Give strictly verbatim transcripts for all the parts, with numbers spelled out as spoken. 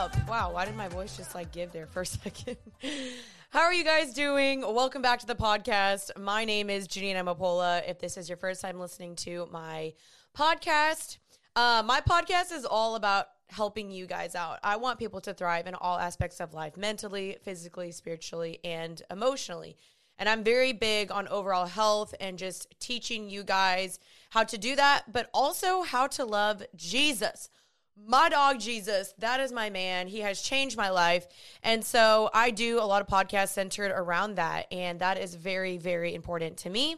up? Wow, why did my voice just like give there for a second? How are you guys doing? Welcome back to the podcast. My name is Janine Amopola. If this is your first time listening to my podcast, uh, my podcast is all about helping you guys out. I want people to thrive in all aspects of life, mentally, physically, spiritually, and emotionally. And I'm very big on overall health and just teaching you guys how to do that, but also how to love Jesus. My dog, Jesus, that is my man. He has changed my life. And so I do a lot of podcasts centered around that. And that is very, very important to me.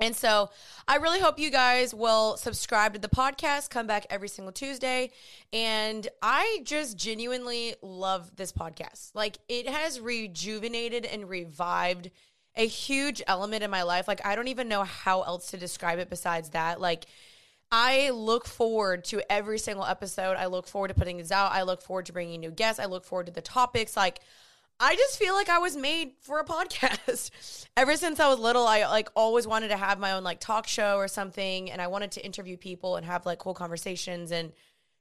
And so I really hope you guys will subscribe to the podcast, come back every single Tuesday. And I just genuinely love this podcast. Like, it has rejuvenated and revived a huge element in my life. Like, I don't even know how else to describe it besides that. Like, I look forward to every single episode. I look forward to putting this out. I look forward to bringing new guests. I look forward to the topics. Like, I just feel like I was made for a podcast. Ever since I was little, I like always wanted to have my own like talk show or something. And I wanted to interview people and have like cool conversations. And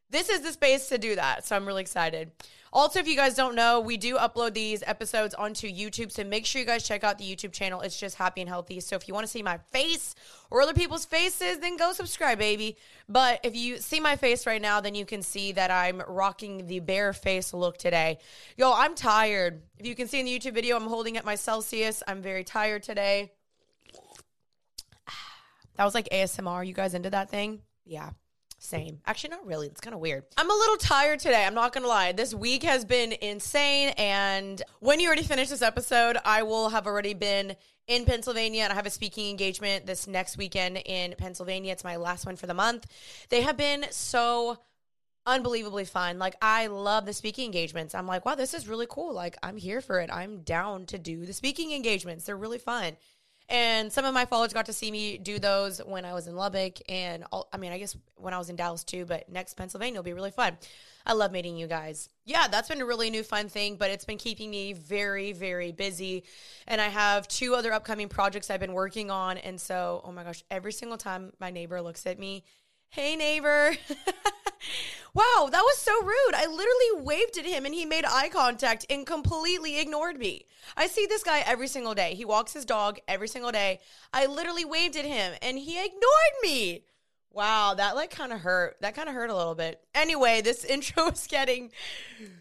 this is the space to do that. So I'm really excited. Also, if you guys don't know, we do upload these episodes onto YouTube. So make sure you guys check out the YouTube channel. It's just Happy and Healthy. So if you want to see my face or other people's faces, then go subscribe, baby. But if you see my face right now, then you can see that I'm rocking the bare face look today. Yo, I'm tired. If you can see in the YouTube video, I'm holding up my Celsius. I'm very tired today. That was like A S M R. You guys into that thing? Yeah. Same. Actually, not really. It's kind of weird. I'm a little tired today. I'm not going to lie. This week has been insane. And when you already finish this episode, I will have already been in Pennsylvania. And I have a speaking engagement this next weekend in Pennsylvania. It's my last one for the month. They have been so unbelievably fun. Like, I love the speaking engagements. I'm like, wow, this is really cool. Like, I'm here for it. I'm down to do the speaking engagements. They're really fun. And some of my followers got to see me do those when I was in Lubbock and, all, I mean, I guess when I was in Dallas too, but next Pennsylvania will be really fun. I love meeting you guys. Yeah, that's been a really new fun thing, but it's been keeping me very, very busy. And I have two other upcoming projects I've been working on. And so, oh my gosh, every single time my neighbor looks at me, hey, neighbor. Wow, that was so rude. I literally waved at him and he made eye contact and completely ignored me. I see this guy every single day. He walks his dog every single day. I literally waved at him and he ignored me. Wow, that like kind of hurt. That kind of hurt a little bit. Anyway, this intro is getting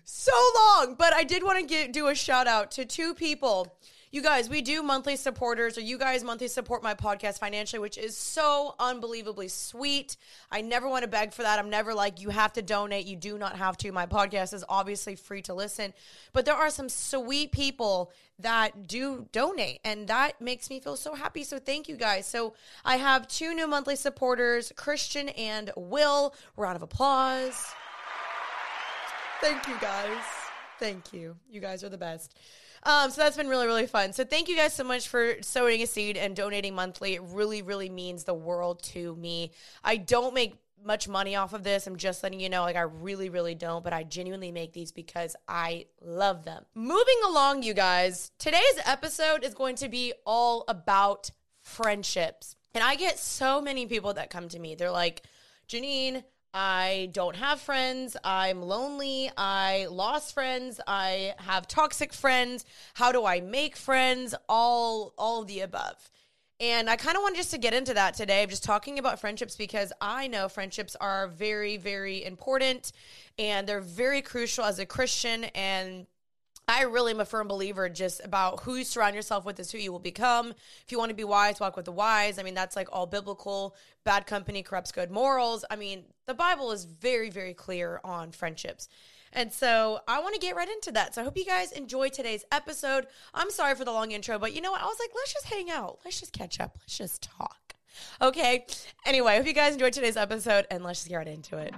so long, but I did want to do a shout out to two people. You guys, we do monthly supporters, or you guys monthly support my podcast financially, which is so unbelievably sweet. I never want to beg for that. I'm never like, you have to donate. You do not have to. My podcast is obviously free to listen. But there are some sweet people that do donate, and that makes me feel so happy. So thank you guys. So I have two new monthly supporters, Christian and Will. Round of applause. Thank you guys. Thank you. You guys are the best. Um, so that's been really, really fun. So thank you guys so much for sowing a seed and donating monthly. It really, really means the world to me. I don't make much money off of this. I'm just letting you know, like I really, really don't, but I genuinely make these because I love them. Moving along, you guys, today's episode is going to be all about friendships. And I get so many people that come to me. They're like, Janine, I don't have friends, I'm lonely, I lost friends, I have toxic friends, how do I make friends, all, all of the above. And I kind of wanted just to get into that today, just talking about friendships because I know friendships are very, very important and they're very crucial as a Christian, and I really am a firm believer just about who you surround yourself with is who you will become. If you want to be wise, walk with the wise. I mean, that's like all biblical. Bad company corrupts good morals. I mean, the Bible is very, very clear on friendships. And so I want to get right into that. So I hope you guys enjoy today's episode. I'm sorry for the long intro, but you know what? I was like, let's just hang out. Let's just catch up. Let's just talk. Okay. Anyway, I hope you guys enjoyed today's episode and let's just get right into it.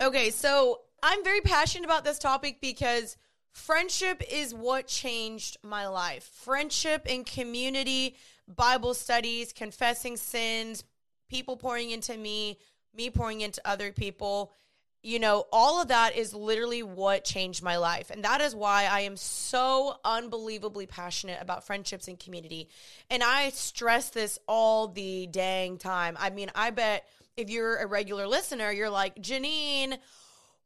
Okay, so I'm very passionate about this topic because friendship is what changed my life. Friendship and community, Bible studies, confessing sins, people pouring into me, me pouring into other people, you know, all of that is literally what changed my life. And that is why I am so unbelievably passionate about friendships and community. And I stress this all the dang time. I mean, I bet if you're a regular listener, you're like, Janine,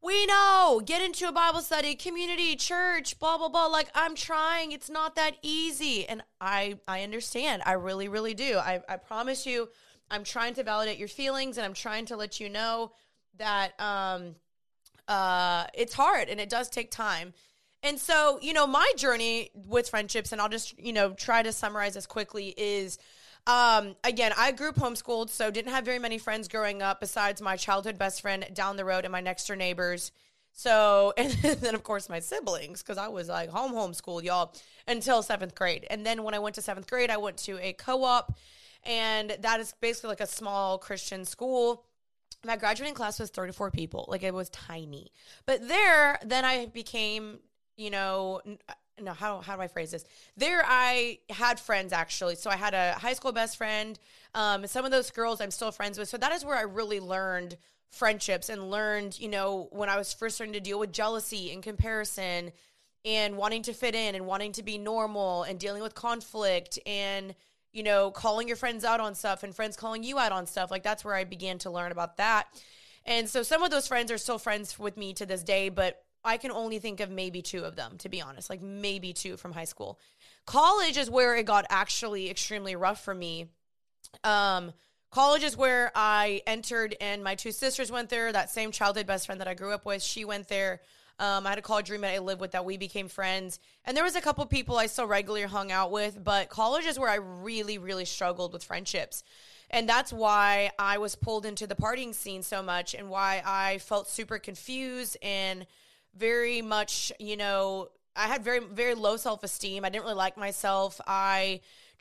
we know, get into a Bible study, community, church, blah, blah, blah. Like, I'm trying. It's not that easy. And I I understand. I really, really do. I, I promise you, I'm trying to validate your feelings, and I'm trying to let you know that um, uh, it's hard and it does take time. And so, you know, my journey with friendships, and I'll just, you know, try to summarize this quickly, is Um, again, I grew up homeschooled, so didn't have very many friends growing up besides my childhood best friend down the road and my next door neighbors. So, and then of course my siblings, because I was like home homeschooled, y'all, until seventh grade. And then when I went to seventh grade, I went to a co-op, and that is basically like a small Christian school. My graduating class was thirty-four people. Like, it was tiny. But there, then I became, you know, No, how how do I phrase this? There, I had friends, actually. So I had a high school best friend. Um, some of those girls I'm still friends with. So that is where I really learned friendships and learned, you know, when I was first starting to deal with jealousy and comparison and wanting to fit in and wanting to be normal and dealing with conflict and, you know, calling your friends out on stuff and friends calling you out on stuff. Like, that's where I began to learn about that. And so some of those friends are still friends with me to this day, but I can only think of maybe two of them, to be honest, like maybe two from high school. College is where it got actually extremely rough for me. Um, college is where I entered, and my two sisters went there. That same childhood best friend that I grew up with, she went there. Um, I had a college roommate I lived with that we became friends. And there was a couple people I still regularly hung out with, but college is where I really, really struggled with friendships. And that's why I was pulled into the partying scene so much, and why I felt super confused and very much, you know, I had very, very low self-esteem. I didn't really like myself. I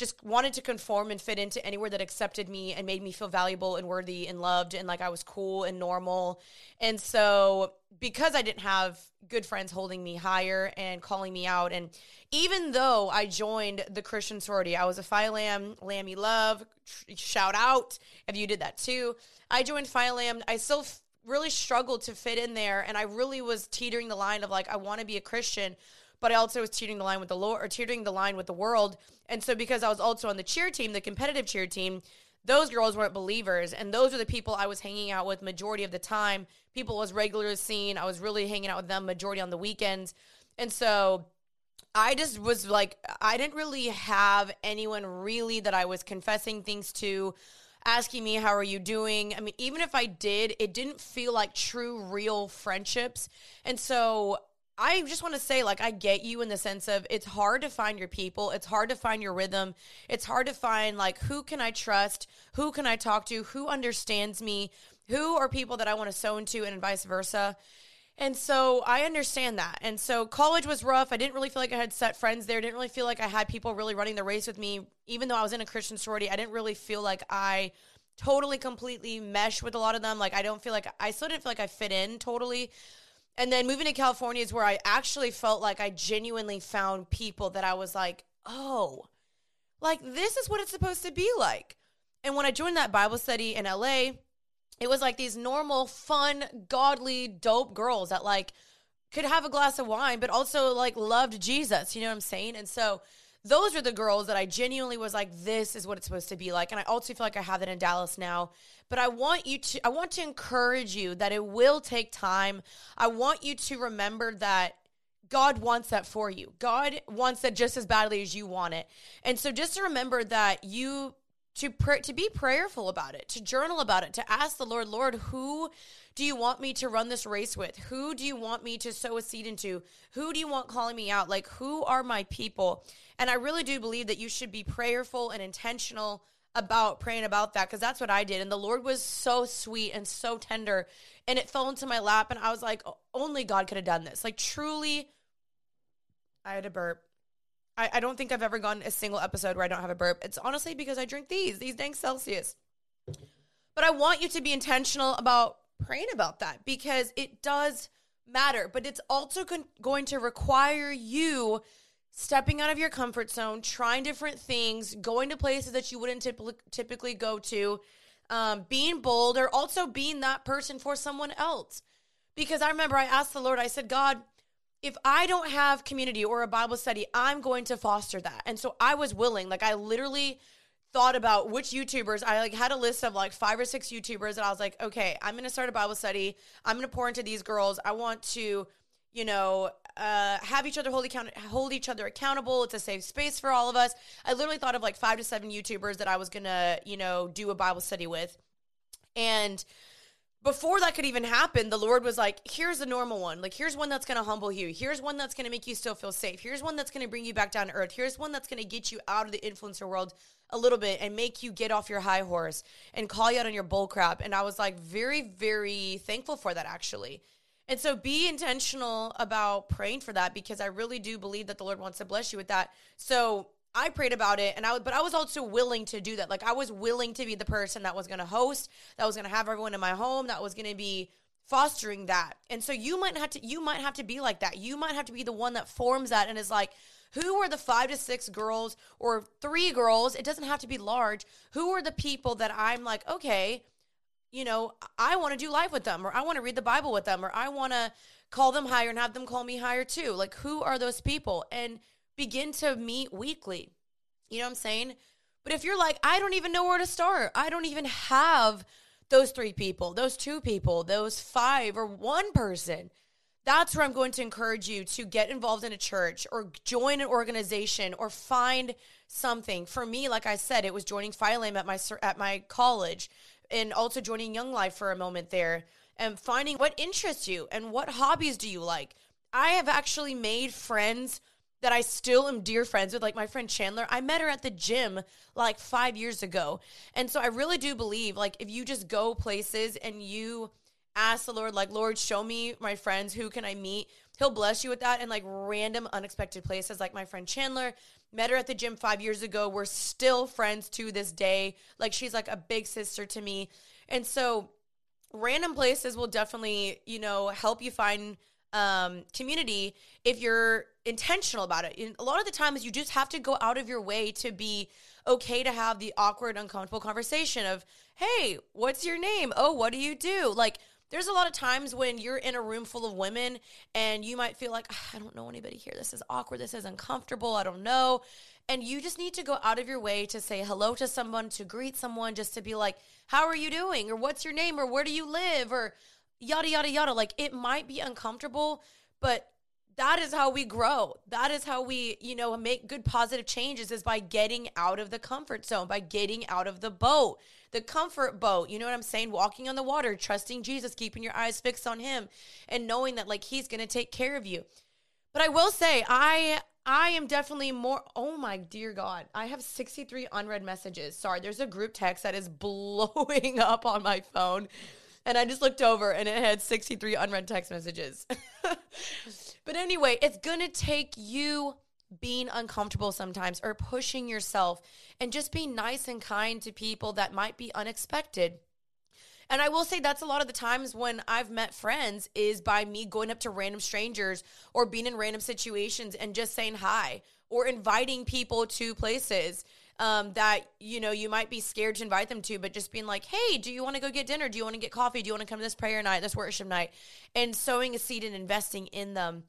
just wanted to conform and fit into anywhere that accepted me and made me feel valuable and worthy and loved and like I was cool and normal. And so because I didn't have good friends holding me higher and calling me out, and even though I joined the Christian sorority, I was a Phi Lamb, Lammy Love, shout out if you did that too. I joined Phi Lamb. I still f- really struggled to fit in there. And I really was teetering the line of like, I want to be a Christian, but I also was teetering the line with the Lord, or teetering the line with the world. And so because I was also on the cheer team, the competitive cheer team, those girls weren't believers. And those are the people I was hanging out with majority of the time. People I was regularly seeing. I was really hanging out with them majority on the weekends. And so I just was like, I didn't really have anyone really that I was confessing things to, asking me, how are you doing? I mean, even if I did, it didn't feel like true, real friendships. And so I just want to say, like, I get you in the sense of it's hard to find your people. It's hard to find your rhythm. It's hard to find, like, who can I trust? Who can I talk to? Who understands me? Who are people that I want to sew into, and vice versa? And so I understand that. And so college was rough. I didn't really feel like I had set friends there. I didn't really feel like I had people really running the race with me. Even though I was in a Christian sorority, I didn't really feel like I totally, completely meshed with a lot of them. Like, I don't feel like, I still didn't feel like I fit in totally. And then moving to California is where I actually felt like I genuinely found people that I was like, oh, like, this is what it's supposed to be like. And when I joined that Bible study in L A, it was like these normal, fun, godly, dope girls that, like, could have a glass of wine, but also, like, loved Jesus. You know what I'm saying? And so those are the girls that I genuinely was like, this is what it's supposed to be like. And I also feel like I have that in Dallas now. But I want you to, I want to encourage you that it will take time. I want you to remember that God wants that for you. God wants that just as badly as you want it. And so just to remember that you To pray, to be prayerful about it, to journal about it, to ask the Lord, Lord, who do you want me to run this race with? Who do you want me to sow a seed into? Who do you want calling me out? Like, who are my people? And I really do believe that you should be prayerful and intentional about praying about that, because that's what I did. And the Lord was so sweet and so tender, and it fell into my lap, and I was like, only God could have done this. Like, truly, I had a burp. I, I don't think I've ever gone a single episode where I don't have a burp. It's honestly because I drink these, these dang Celsius. But I want you to be intentional about praying about that, because it does matter. But it's also con- going to require you stepping out of your comfort zone, trying different things, going to places that you wouldn't typ- typically go to, um, being bold, or also being that person for someone else. Because I remember I asked the Lord, I said, God, if I don't have community or a Bible study, I'm going to foster that. And so I was willing. Like, I literally thought about which YouTubers. I like had a list of like five or six YouTubers, and I was like, okay, I'm going to start a Bible study. I'm going to pour into these girls. I want to, you know, uh, have each other hold, account- hold each other accountable. It's a safe space for all of us. I literally thought of like five to seven YouTubers that I was going to, you know, do a Bible study with. And before that could even happen, the Lord was like, here's a normal one. Like, here's one that's going to humble you. Here's one that's going to make you still feel safe. Here's one that's going to bring you back down to earth. Here's one that's going to get you out of the influencer world a little bit and make you get off your high horse and call you out on your bull crap. And I was like very, very thankful for that, actually. And so be intentional about praying for that, because I really do believe that the Lord wants to bless you with that. So I prayed about it, and I but I was also willing to do that. Like, I was willing to be the person that was going to host, that was going to have everyone in my home, that was going to be fostering that. And so you might have to you might have to be like that. You might have to be the one that forms that and is like, who are the five to six girls or three girls? It doesn't have to be large. Who are the people that I'm like, okay, you know, I want to do life with them, or I want to read the Bible with them, or I want to call them higher and have them call me higher too. Like, who are those people? And begin to meet weekly. You know what I'm saying? But if you're like, I don't even know where to start. I don't even have those three people, those two people, those five, or one person. That's where I'm going to encourage you to get involved in a church or join an organization or find something. For me, like I said, it was joining Phi Lamb at my, at my college, and also joining Young Life for a moment there, and finding what interests you and what hobbies do you like. I have actually made friends that I still am dear friends with, like my friend Chandler. I met her at the gym like five years ago. And so I really do believe, like, if you just go places and you ask the Lord, like, Lord, show me my friends, who can I meet? He'll bless you with that in like random unexpected places. Like my friend Chandler, met her at the gym five years ago. We're still friends to this day. Like, she's like a big sister to me. And so random places will definitely, you know, help you find um, community if you're intentional about it. And a lot of the times you just have to go out of your way to be okay to have the awkward, uncomfortable conversation of, hey, what's your name? Oh, what do you do? Like, there's a lot of times when you're in a room full of women and you might feel like, I don't know anybody here. This is awkward. This is uncomfortable. I don't know. And you just need to go out of your way to say hello to someone, to greet someone, just to be like, how are you doing? Or what's your name? Or where do you live? Or yada, yada, yada. Like, it might be uncomfortable, but that is how we grow. That is how we, you know, make good positive changes, is by getting out of the comfort zone, by getting out of the boat, the comfort boat. You know what I'm saying? Walking on the water, trusting Jesus, keeping your eyes fixed on him, and knowing that, like, he's going to take care of you. But I will say, I I am definitely more, oh my dear God, I have sixty-three unread messages. Sorry, there's a group text that is blowing up on my phone, and I just looked over and it had sixty-three unread text messages. But anyway, it's going to take you being uncomfortable sometimes, or pushing yourself, and just being nice and kind to people that might be unexpected. And I will say that's a lot of the times when I've met friends, is by me going up to random strangers or being in random situations and just saying hi, or inviting people to places Um, that, you know, you might be scared to invite them to, but just being like, hey, do you want to go get dinner? Do you want to get coffee? Do you want to come to this prayer night, this worship night? And sowing a seed and investing in them.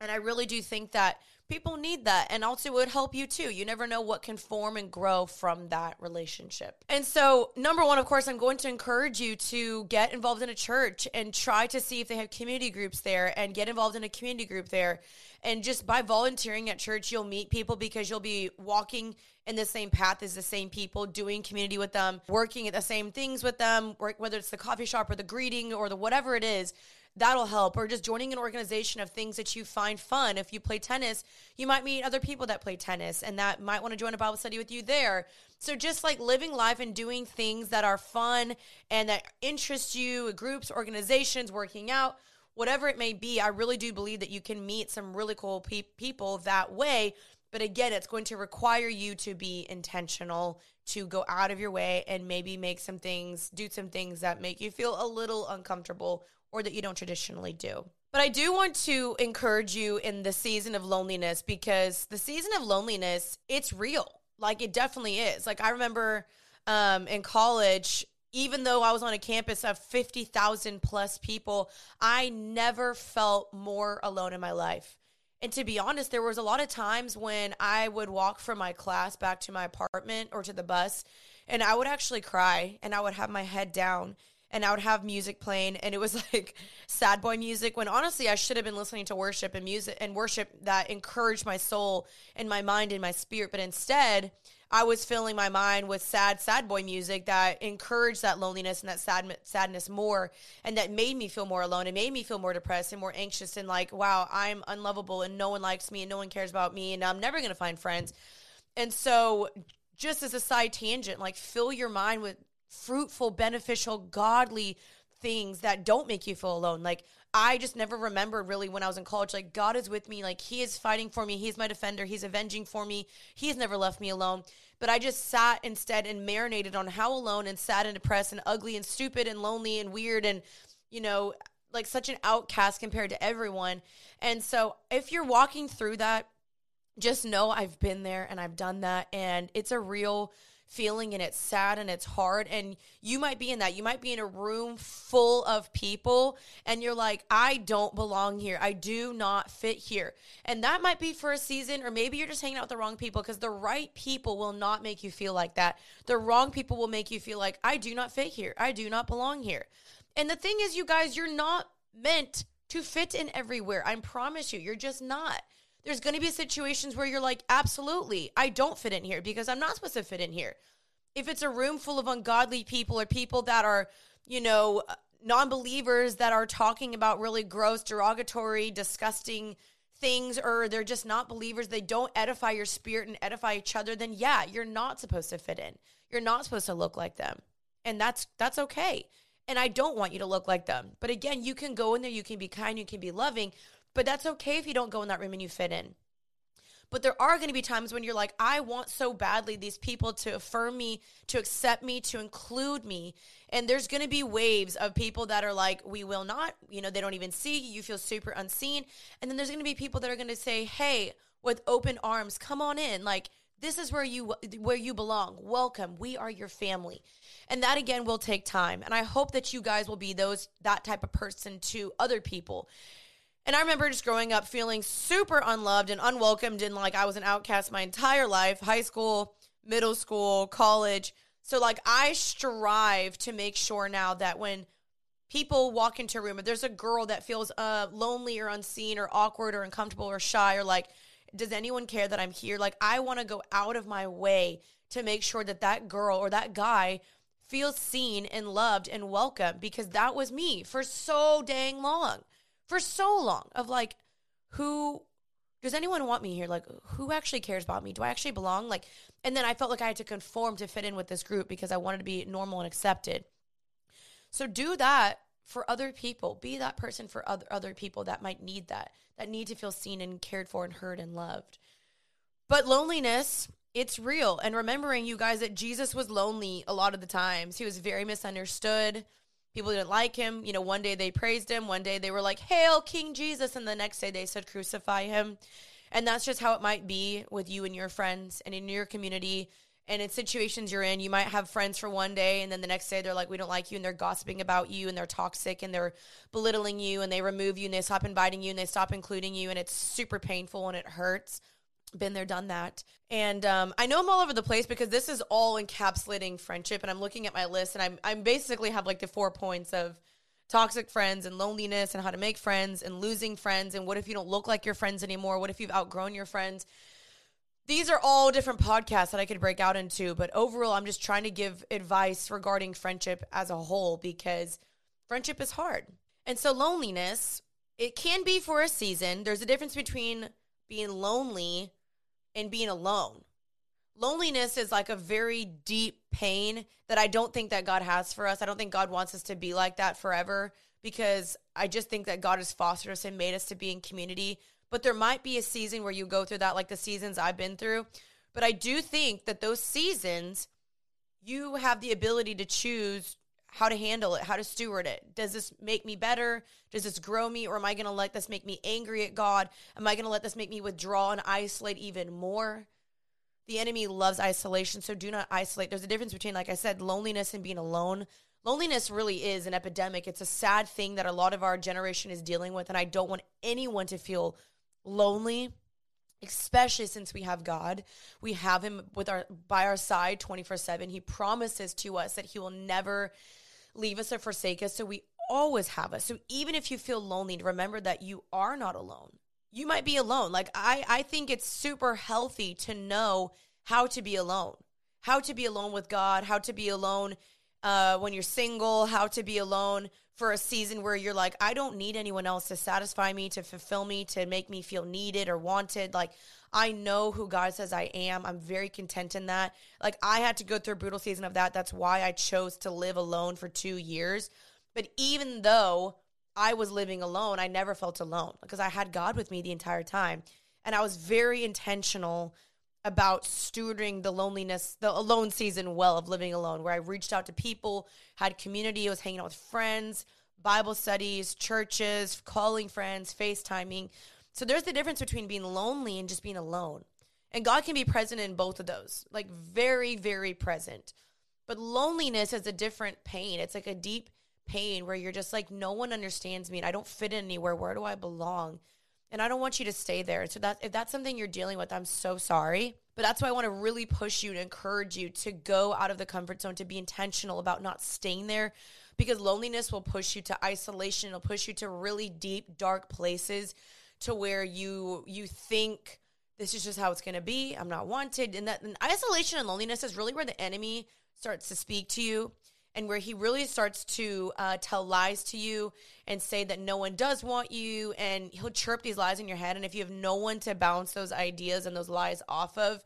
And I really do think that people need that. And also it would help you too. You never know what can form and grow from that relationship. And so number one, of course, I'm going to encourage you to get involved in a church and try to see if they have community groups there, and get involved in a community group there. And just by volunteering at church, you'll meet people, because you'll be walking in the same path as the same people, doing community with them, working at the same things with them, whether it's the coffee shop or the greeting or the whatever it is. That'll help. Or just joining an organization of things that you find fun. If you play tennis, you might meet other people that play tennis and that might want to join a Bible study with you there. So just like living life and doing things that are fun and that interest you, groups, organizations, working out, whatever it may be, I really do believe that you can meet some really cool pe- people that way. But again, it's going to require you to be intentional, to go out of your way and maybe make some things, do some things that make you feel a little uncomfortable, or that you don't traditionally do. But I do want to encourage you in the season of loneliness, because the season of loneliness, it's real. Like, it definitely is. Like, I remember um, in college, even though I was on a campus of fifty thousand plus people, I never felt more alone in my life. And to be honest, there was a lot of times when I would walk from my class back to my apartment or to the bus, and I would actually cry, and I would have my head down, and I would have music playing, and it was like sad boy music, when honestly I should have been listening to worship and music and worship that encouraged my soul and my mind and my spirit. But instead, I was filling my mind with sad, sad boy music that encouraged that loneliness and that sad, sadness more, and that made me feel more alone. It made me feel more depressed and more anxious and like, wow, I'm unlovable and no one likes me and no one cares about me and I'm never going to find friends. And so just as a side tangent, like fill your mind with fruitful, beneficial, godly things that don't make you feel alone. Like I just never remembered really when I was in college, like God is with me. Like he is fighting for me. He's my defender. He's avenging for me. He's never left me alone. But I just sat instead and marinated on how alone and sad and depressed and ugly and stupid and lonely and weird and, you know, like such an outcast compared to everyone. And so if you're walking through that, just know I've been there and I've done that. And it's a real feeling, and it's sad and it's hard, and you might be in that. You might be in a room full of people and you're like, I don't belong here. I do not fit here. And that might be for a season, or maybe you're just hanging out with the wrong people, because the right people will not make you feel like that. The wrong people will make you feel like, I do not fit here. I do not belong here. And the thing is, you guys, you're not meant to fit in everywhere. I promise you, you're just not. There's going to be situations where you're like, absolutely, I don't fit in here because I'm not supposed to fit in here. If it's a room full of ungodly people or people that are, you know, non-believers that are talking about really gross, derogatory, disgusting things, or they're just not believers, they don't edify your spirit and edify each other, then yeah, you're not supposed to fit in. You're not supposed to look like them. And that's that's okay. And I don't want you to look like them. But again, you can go in there, you can be kind, you can be loving, but that's okay if you don't go in that room and you fit in. But there are going to be times when you're like, I want so badly these people to affirm me, to accept me, to include me. And there's going to be waves of people that are like, we will not, you know, they don't even see you. You feel super unseen. And then there's going to be people that are going to say, hey, with open arms, come on in. Like, this is where you where you belong. Welcome. We are your family. And that, again, will take time. And I hope that you guys will be those that type of person to other people. And I remember just growing up feeling super unloved and unwelcomed, and like I was an outcast my entire life, high school, middle school, college. So like I strive to make sure now that when people walk into a room, if there's a girl that feels uh, lonely or unseen or awkward or uncomfortable or shy or like, does anyone care that I'm here? Like I want to go out of my way to make sure that that girl or that guy feels seen and loved and welcome, because that was me for so dang long. For so long of like, who, does anyone want me here? Like, who actually cares about me? Do I actually belong? Like, and then I felt like I had to conform to fit in with this group because I wanted to be normal and accepted. So do that for other people. Be that person for other, other people that might need that, that need to feel seen and cared for and heard and loved. But loneliness, it's real. And remembering, you guys, that Jesus was lonely a lot of the times. He was very misunderstood. People didn't like him. You know, one day they praised him. One day they were like, hail King Jesus. And the next day they said, crucify him. And that's just how it might be with you and your friends and in your community and in situations you're in. You might have friends for one day, and then the next day they're like, we don't like you. And they're gossiping about you, and they're toxic, and they're belittling you, and they remove you, and they stop inviting you, and they stop including you. And it's super painful and it hurts. Been there, done that. And um, I know I'm all over the place because this is all encapsulating friendship. And I'm looking at my list, and I'm I'm basically have like the four points of toxic friends and loneliness and how to make friends and losing friends. And what if you don't look like your friends anymore? What if you've outgrown your friends? These are all different podcasts that I could break out into. But overall, I'm just trying to give advice regarding friendship as a whole, because friendship is hard. And so loneliness, it can be for a season. There's a difference between being lonely and being alone. Loneliness is like a very deep pain that I don't think that God has for us. I don't think God wants us to be like that forever, because I just think that God has fostered us and made us to be in community. But there might be a season where you go through that, like the seasons I've been through. But I do think that those seasons, you have the ability to choose how to handle it, how to steward it. Does this make me better? Does this grow me? Or am I going to let this make me angry at God? Am I going to let this make me withdraw and isolate even more? The enemy loves isolation, so do not isolate. There's a difference between, like I said, loneliness and being alone. Loneliness really is an epidemic. It's a sad thing that a lot of our generation is dealing with, and I don't want anyone to feel lonely, especially since we have God. We have him with our by our side twenty-four seven. He promises to us that he will never leave us or forsake us, so we always have us. So even if you feel lonely, remember that you are not alone. You might be alone. Like, I, I think it's super healthy to know how to be alone, how to be alone with God, how to be alone uh, when you're single, how to be alone for a season where you're like, I don't need anyone else to satisfy me, to fulfill me, to make me feel needed or wanted. Like, I know who God says I am. I'm very content in that. Like, I had to go through a brutal season of that. That's why I chose to live alone for two years. But even though I was living alone, I never felt alone because I had God with me the entire time. And I was very intentional about stewarding the loneliness, the alone season well of living alone, where I reached out to people, had community, was hanging out with friends, Bible studies, churches, calling friends, FaceTiming. So there's the difference between being lonely and just being alone. And God can be present in both of those, like very, very present. But loneliness is a different pain. It's like a deep pain where you're just like, no one understands me and I don't fit in anywhere. Where do I belong? And I don't want you to stay there. So that if that's something you're dealing with, I'm so sorry. But that's why I want to really push you and encourage you to go out of the comfort zone, to be intentional about not staying there, because loneliness will push you to isolation. It'll push you to really deep, dark places to where you you think this is just how it's going to be. I'm not wanted. And that and isolation and loneliness is really where the enemy starts to speak to you, and where he really starts to uh, tell lies to you and say that no one does want you, and he'll chirp these lies in your head. And if you have no one to bounce those ideas and those lies off of,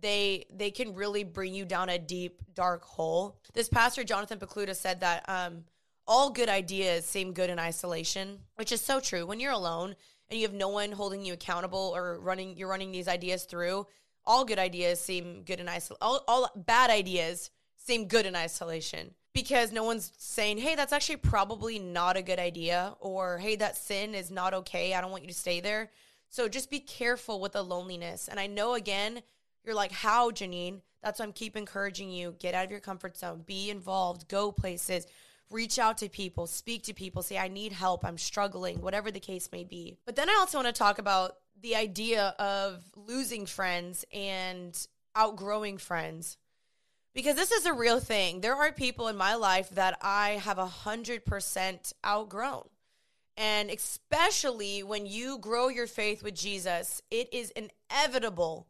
they they can really bring you down a deep, dark hole. This pastor, Jonathan Pokluda, said that um, all good ideas seem good in isolation, which is so true. When you're alone and you have no one holding you accountable or running, you're running these ideas through, all good ideas seem good in isolation. All, all bad ideas seem good in isolation, because no one's saying, hey, that's actually probably not a good idea, or hey, that sin is not okay. I don't want you to stay there. So just be careful with the loneliness. And I know, again, you're like, how, Janine? That's why I'm keep encouraging you. Get out of your comfort zone. Be involved. Go places. Reach out to people. Speak to people. Say, I need help. I'm struggling, whatever the case may be. But then I also want to talk about the idea of losing friends and outgrowing friends, because this is a real thing. There are people in my life that I have one hundred percent outgrown. And especially when you grow your faith with Jesus, it is inevitable,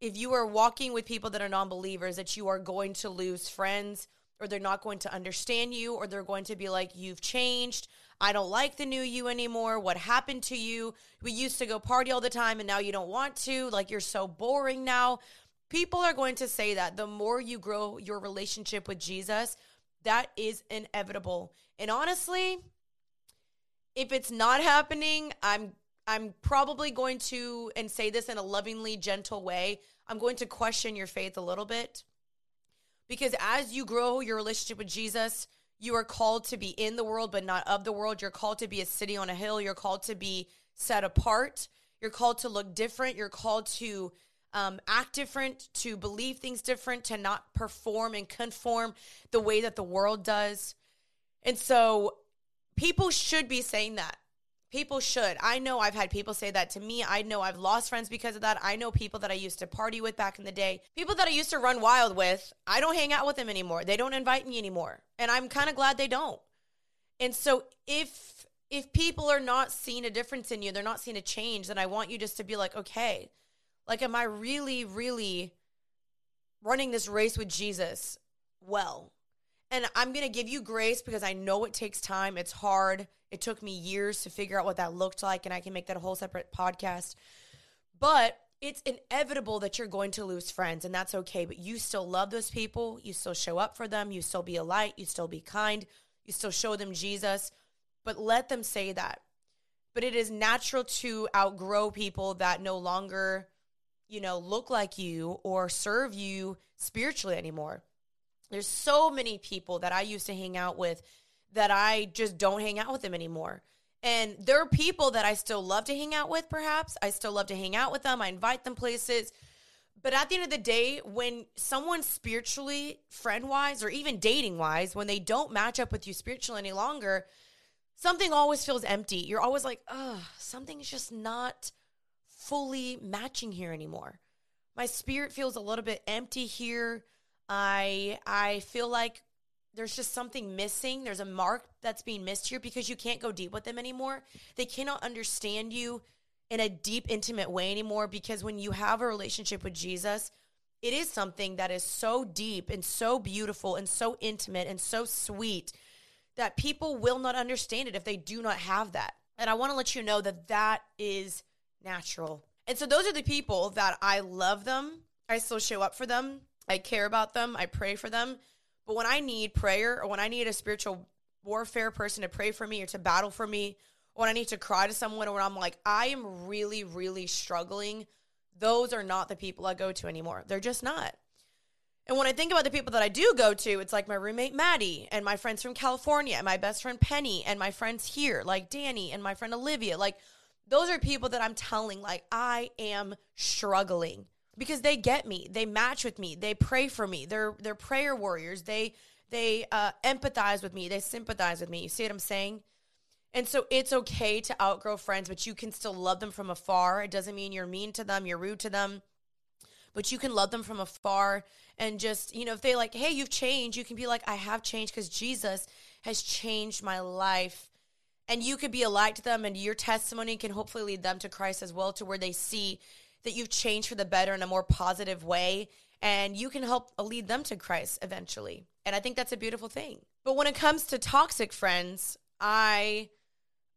if you are walking with people that are non-believers, that you are going to lose friends, or they're not going to understand you, or they're going to be like, you've changed. I don't like the new you anymore. What happened to you? We used to go party all the time, and now you don't want to. Like, you're so boring now. People are going to say that. The more you grow your relationship with Jesus, that is inevitable. And honestly, if it's not happening, I'm I'm probably going to, and say this in a lovingly gentle way, I'm going to question your faith a little bit. Because as you grow your relationship with Jesus, you are called to be in the world but not of the world. You're called to be a city on a hill. You're called to be set apart. You're called to look different. You're called to Um, act different, to believe things different, to not perform and conform the way that the world does. And so people should be saying that. People should. I know I've had people say that to me. I know I've lost friends because of that. I know people that I used to party with back in the day, people that I used to run wild with, I don't hang out with them anymore. They don't invite me anymore. And I'm kind of glad they don't. And so if, if people are not seeing a difference in you, they're not seeing a change, then I want you just to be like, okay, like, am I really, really running this race with Jesus well? And I'm going to give you grace, because I know it takes time. It's hard. It took me years to figure out what that looked like, and I can make that a whole separate podcast. But it's inevitable that you're going to lose friends, and that's okay. But you still love those people. You still show up for them. You still be a light. You still be kind. You still show them Jesus. But let them say that. But it is natural to outgrow people that no longer, you know, look like you or serve you spiritually anymore. There's so many people that I used to hang out with that I just don't hang out with them anymore. And there are people that I still love to hang out with, perhaps. I still love to hang out with them. I invite them places. But at the end of the day, when someone spiritually, friend-wise, or even dating-wise, when they don't match up with you spiritually any longer, something always feels empty. You're always like, ugh, something's just not fully matching here anymore. My spirit feels a little bit empty here. I I feel like there's just something missing. There's a mark that's being missed here because you can't go deep with them anymore. They cannot understand you in a deep, intimate way anymore, because when you have a relationship with Jesus, it is something that is so deep and so beautiful and so intimate and so sweet that people will not understand it if they do not have that. And I want to let you know that that is natural. And so those are the people that I love them. I still show up for them. I care about them. I pray for them. But when I need prayer, or when I need a spiritual warfare person to pray for me or to battle for me, or when I need to cry to someone, or when I'm like, I am really, really struggling, those are not the people I go to anymore. They're just not. And when I think about the people that I do go to, it's like my roommate Maddie and my friends from California and my best friend Penny and my friends here, like Danny and my friend Olivia. Like, those are people that I'm telling, like, I am struggling, because they get me. They match with me. They pray for me. They're they're prayer warriors. They they uh, empathize with me. They sympathize with me. You see what I'm saying? And so it's okay to outgrow friends, but you can still love them from afar. It doesn't mean you're mean to them, you're rude to them, but you can love them from afar. And just, you know, if they like, hey, you've changed, you can be like, I have changed because Jesus has changed my life. And you could be a light to them, and your testimony can hopefully lead them to Christ as well, to where they see that you've changed for the better in a more positive way, and you can help lead them to Christ eventually. And I think that's a beautiful thing. But when it comes to toxic friends, I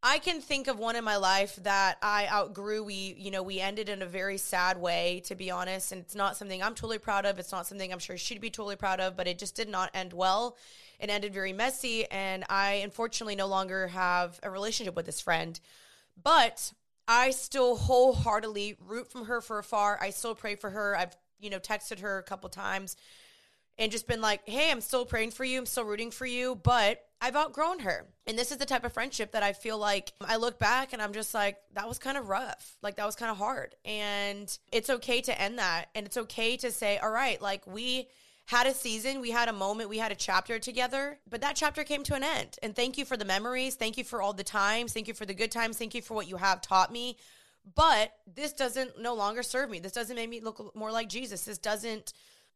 I can think of one in my life that I outgrew. We, you know, we ended in a very sad way, to be honest, and it's not something I'm totally proud of. It's not something I'm sure she'd be totally proud of, but it just did not end well. It ended very messy, and I unfortunately no longer have a relationship with this friend. But I still wholeheartedly root from her for afar. I still pray for her. I've, you know, texted her a couple times and just been like, hey, I'm still praying for you. I'm still rooting for you, but I've outgrown her. And this is the type of friendship that I feel like I look back and I'm just like, that was kind of rough. Like, that was kind of hard. And it's okay to end that. And it's okay to say, all right, like, we had a season, we had a moment, we had a chapter together, but that chapter came to an end. And thank you for the memories. Thank you for all the times. Thank you for the good times. Thank you for what you have taught me. But this doesn't no longer serve me. This doesn't make me look more like Jesus. This doesn't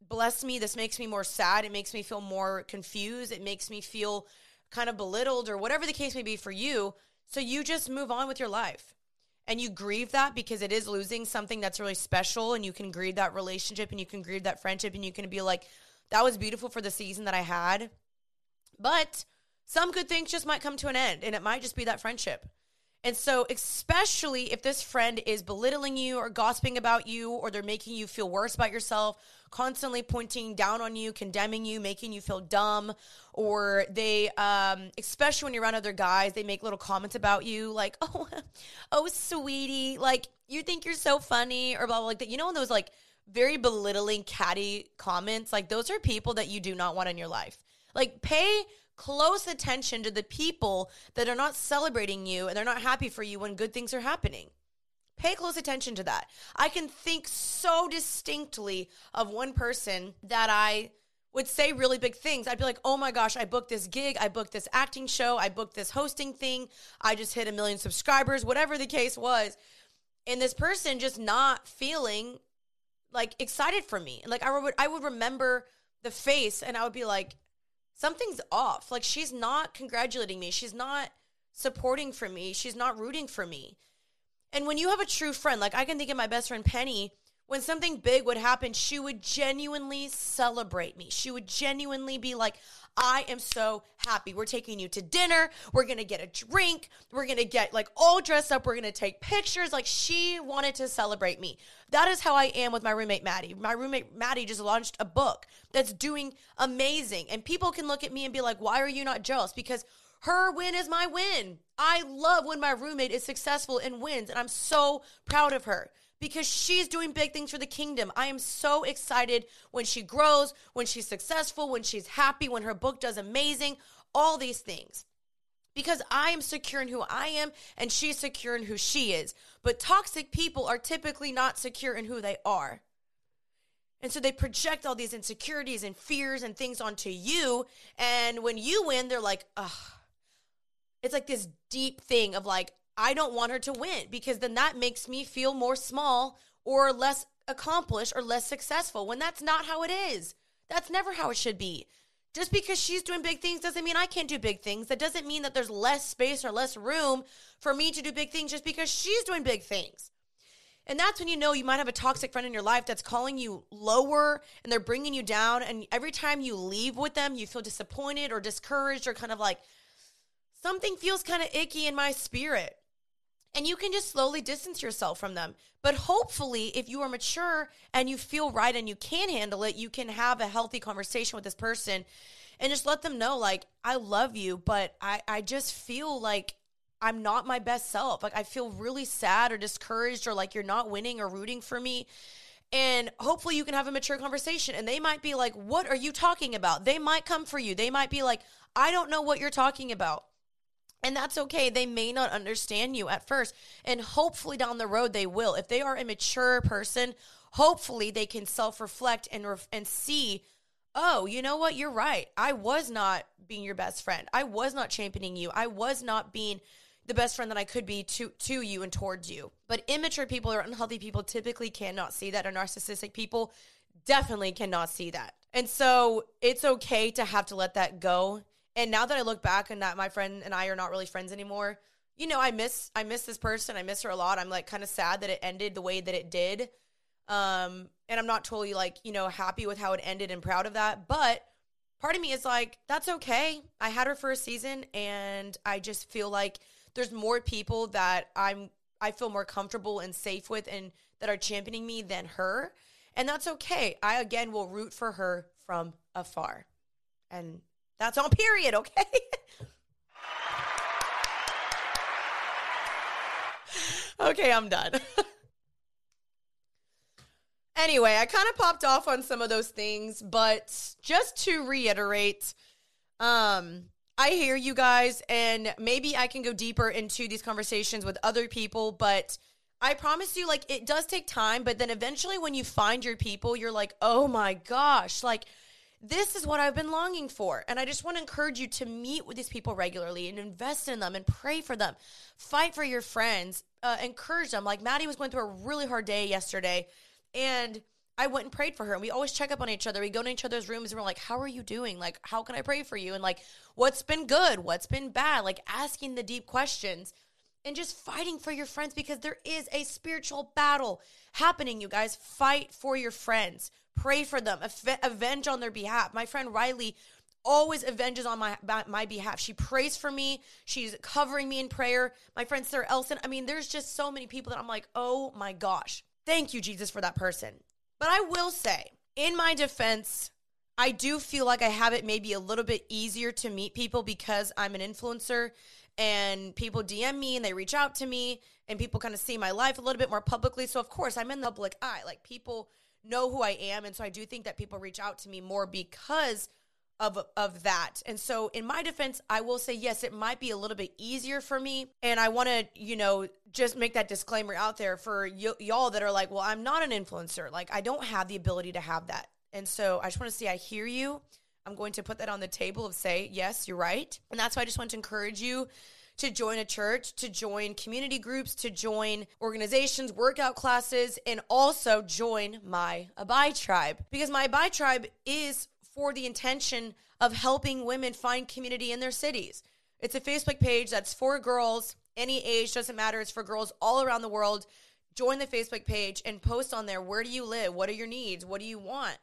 bless me. This makes me more sad. It makes me feel more confused. It makes me feel kind of belittled, or whatever the case may be for you. So you just move on with your life, and you grieve that, because it is losing something that's really special, and you can grieve that relationship, and you can grieve that friendship, and you can be like, that was beautiful for the season that I had, but some good things just might come to an end, and it might just be that friendship. And so, especially if this friend is belittling you or gossiping about you, or they're making you feel worse about yourself, constantly pointing down on you, condemning you, making you feel dumb, or they, um, especially when you're around other guys, they make little comments about you, like, oh, oh, sweetie, like, you think you're so funny, or blah, blah, like that. You know, those, like, very belittling, catty comments, like, those are people that you do not want in your life. Like, pay close attention to the people that are not celebrating you, and they're not happy for you when good things are happening. Pay close attention to that. I can think so distinctly of one person that I would say really big things. I'd be like, oh my gosh, I booked this gig. I booked this acting show. I booked this hosting thing. I just hit a million subscribers, whatever the case was. And this person just not feeling like excited for me. Like, I would, I would remember the face, and I would be like, something's off. Like, she's not congratulating me. She's not supporting for me. She's not rooting for me. And when you have a true friend, like, I can think of my best friend, Penny, when something big would happen, she would genuinely celebrate me. She would genuinely be like, I am so happy. We're taking you to dinner. We're going to get a drink. We're going to get, like, all dressed up. We're going to take pictures. Like, she wanted to celebrate me. That is how I am with my roommate, Maddie. My roommate, Maddie, just launched a book that's doing amazing. And people can look at me and be like, why are you not jealous? Because her win is my win. I love when my roommate is successful and wins. And I'm so proud of her, because she's doing big things for the kingdom. I am so excited when she grows, when she's successful, when she's happy, when her book does amazing, all these things. Because I am secure in who I am, and she's secure in who she is. But toxic people are typically not secure in who they are. And so they project all these insecurities and fears and things onto you. And when you win, they're like, ugh. It's like this deep thing of like, I don't want her to win, because then that makes me feel more small or less accomplished or less successful, when that's not how it is. That's never how it should be. Just because she's doing big things doesn't mean I can't do big things. That doesn't mean that there's less space or less room for me to do big things just because she's doing big things. And that's when you know you might have a toxic friend in your life that's calling you lower and they're bringing you down. And every time you leave with them, you feel disappointed or discouraged or kind of like, something feels kind of icky in my spirit. And you can just slowly distance yourself from them. But hopefully, if you are mature and you feel right and you can handle it, you can have a healthy conversation with this person and just let them know, like, I love you, but I, I just feel like I'm not my best self. Like, I feel really sad or discouraged, or like you're not winning or rooting for me. And hopefully you can have a mature conversation. And they might be like, what are you talking about? They might come for you. They might be like, I don't know what you're talking about. And that's okay. They may not understand you at first. And hopefully down the road they will. If they are a mature person, hopefully they can self-reflect and ref- and see, oh, you know what? You're right. I was not being your best friend. I was not championing you. I was not being the best friend that I could be to, to you and towards you. But immature people or unhealthy people typically cannot see that. And narcissistic people definitely cannot see that. And so it's okay to have to let that go. And now that I look back and that my friend and I are not really friends anymore, you know, I miss I miss this person. I miss her a lot. I'm, like, kind of sad that it ended the way that it did. Um, and I'm not totally, like, you know, happy with how it ended and proud of that. But part of me is like, that's okay. I had her for a season, and I just feel like there's more people that I'm I feel more comfortable and safe with and that are championing me than her. And that's okay. I, again, will root for her from afar. And that's on period, okay? Okay, I'm done. Anyway, I kind of popped off on some of those things, but just to reiterate, um, I hear you guys, and maybe I can go deeper into these conversations with other people, but I promise you, like, it does take time, but then eventually when you find your people, you're like, oh my gosh, like, this is what I've been longing for. And I just want to encourage you to meet with these people regularly and invest in them and pray for them. Fight for your friends. Uh, encourage them. Like, Maddie was going through a really hard day yesterday, and I went and prayed for her. And we always check up on each other. We go to each other's rooms, and we're like, how are you doing? Like, how can I pray for you? And, like, what's been good? What's been bad? Like, asking the deep questions and just fighting for your friends, because there is a spiritual battle happening, you guys. Fight for your friends. Pray for them. Avenge on their behalf. My friend Riley always avenges on my my behalf. She prays for me. She's covering me in prayer. My friend Sarah Elson. I mean, there's just so many people that I'm like, oh my gosh. Thank you, Jesus, for that person. But I will say, in my defense, I do feel like I have it maybe a little bit easier to meet people because I'm an influencer and people D M me and they reach out to me and people kind of see my life a little bit more publicly. So, of course, I'm in the public eye. Like, people know who I am, and so I do think that people reach out to me more because of of that. And so in my defense, I will say, yes, it might be a little bit easier for me, and I want to, you know, just make that disclaimer out there for y- y'all that are like, well, I'm not an influencer. Like, I don't have the ability to have that. And so I just want to say, I hear you. I'm going to put that on the table of say, yes, you're right. And that's why I just want to encourage you to join a church, to join community groups, to join organizations, workout classes, and also join my Abide Tribe. Because my Abide Tribe is for the intention of helping women find community in their cities. It's a Facebook page that's for girls, any age, doesn't matter. It's for girls all around the world. Join the Facebook page and post on there, where do you live? What are your needs? What do you want?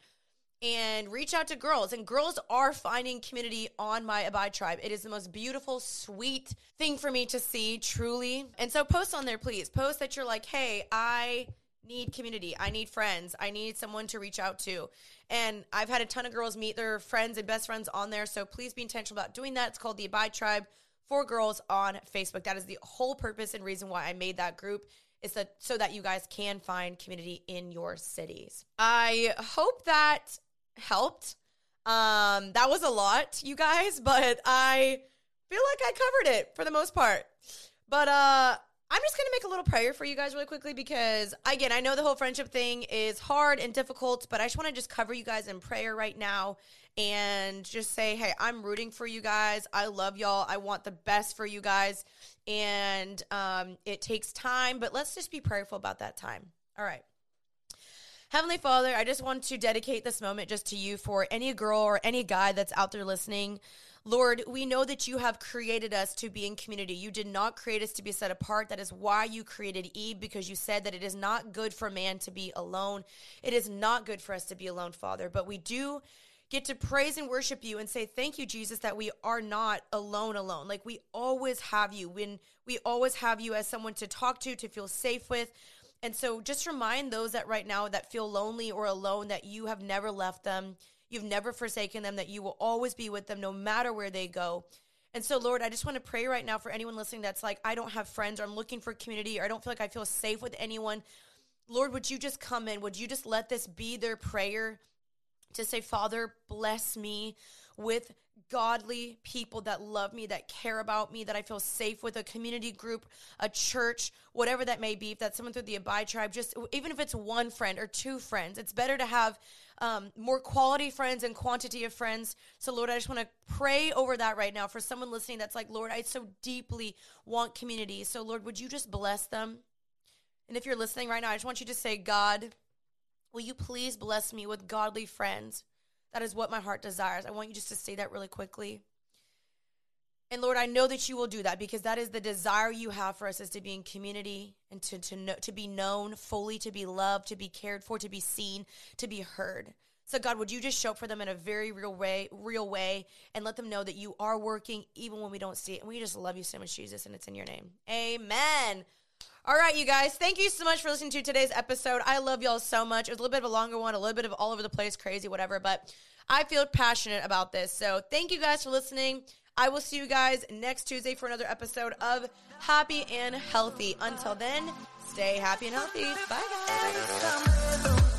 And reach out to girls. And girls are finding community on my Abide Tribe. It is the most beautiful, sweet thing for me to see, truly. And so post on there, please. Post that you're like, hey, I need community. I need friends. I need someone to reach out to. And I've had a ton of girls meet their friends and best friends on there. So please be intentional about doing that. It's called the Abide Tribe for Girls on Facebook. That is the whole purpose and reason why I made that group. It's that so that you guys can find community in your cities. I hope that helped. Um, that was a lot, you guys, but I feel like I covered it for the most part. But uh, I'm just going to make a little prayer for you guys really quickly because, again, I know the whole friendship thing is hard and difficult, but I just want to just cover you guys in prayer right now and just say, hey, I'm rooting for you guys. I love y'all. I want the best for you guys, and um, it takes time, but let's just be prayerful about that time. All right. Heavenly Father, I just want to dedicate this moment just to you for any girl or any guy that's out there listening. Lord, we know that you have created us to be in community. You did not create us to be set apart. That is why you created Eve, because you said that it is not good for man to be alone. It is not good for us to be alone, Father. But we do get to praise and worship you and say, thank you, Jesus, that we are not alone alone. Like, we always have you. When we always have you as someone to talk to, to feel safe with. And so just remind those that right now that feel lonely or alone that you have never left them, you've never forsaken them, that you will always be with them no matter where they go. And so, Lord, I just want to pray right now for anyone listening that's like, I don't have friends, or I'm looking for community, or I don't feel like I feel safe with anyone. Lord, would you just come in? Would you just let this be their prayer to say, Father, bless me with godly people that love me, that care about me, that I feel safe with, a community group, a church, whatever that may be. If that's someone through the Abide Tribe, just even if it's one friend or two friends, it's better to have um, more quality friends and quantity of friends. So, Lord, I just want to pray over that right now for someone listening that's like, Lord, I so deeply want community. So, Lord, would you just bless them? And if you're listening right now, I just want you to say, God, will you please bless me with godly friends? That is what my heart desires. I want you just to say that really quickly. And Lord, I know that you will do that because that is the desire you have for us, is to be in community and to, to, know, to be known fully, to be loved, to be cared for, to be seen, to be heard. So God, would you just show up for them in a very real way, real way, and let them know that you are working even when we don't see it. And we just love you so much, Jesus, and it's in your name. Amen. All right, you guys, thank you so much for listening to today's episode. I love y'all so much. It was a little bit of a longer one, a little bit of all over the place, crazy, whatever, but I feel passionate about this. So thank you guys for listening. I will see you guys next Tuesday for another episode of Happy and Healthy. Until then, stay happy and healthy. Bye, guys.